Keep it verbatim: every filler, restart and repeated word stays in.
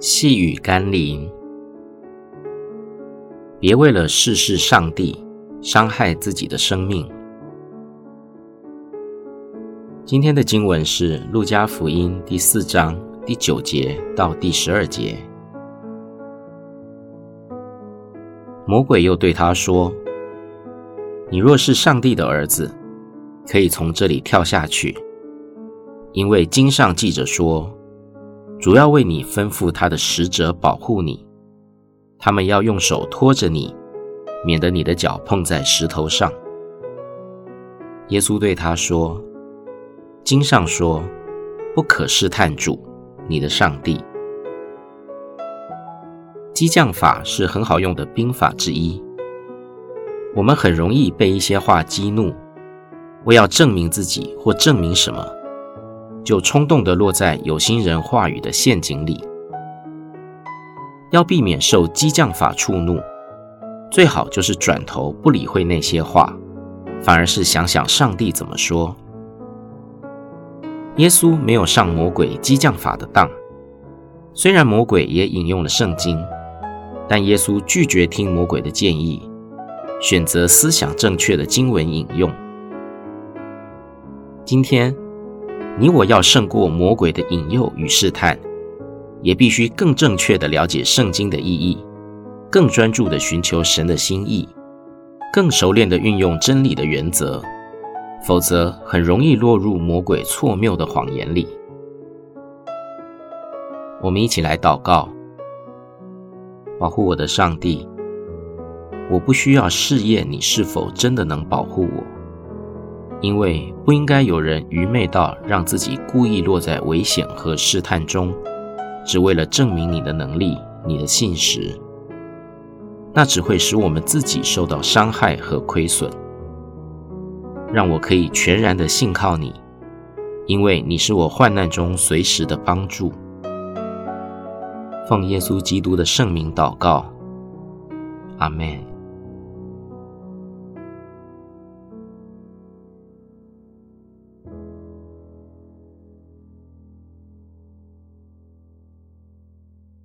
细雨甘霖。别为了事事上帝伤害自己的生命。今天的经文是路加福音第四章第九节到第十二节。魔鬼又对他说：你若是上帝的儿子，可以从这里跳下去，因为经上记着说，主要为你吩咐他的使者保护你，他们要用手托着你，免得你的脚碰在石头上。耶稣对他说：经上说，不可试探主，你的上帝。激将法是很好用的兵法之一，我们很容易被一些话激怒，为要证明自己或证明什么，就冲动地落在有心人话语的陷阱里。要避免受激将法触怒，最好就是转头不理会那些话，反而是想想上帝怎么说。耶稣没有上魔鬼激将法的当，虽然魔鬼也引用了圣经，但耶稣拒绝听魔鬼的建议，选择思想正确的经文引用。今天你我要胜过魔鬼的引诱与试探，也必须更正确地了解圣经的意义，更专注地寻求神的心意，更熟练地运用真理的原则，否则很容易落入魔鬼错谬的谎言里。我们一起来祷告。保护我的上帝，我不需要试验你是否真的能保护我，因为不应该有人愚昧到让自己故意落在危险和试探中，只为了证明你的能力、你的信实，那只会使我们自己受到伤害和亏损。让我可以全然地信靠你，因为你是我患难中随时的帮助。奉耶稣基督的圣名祷告，阿们。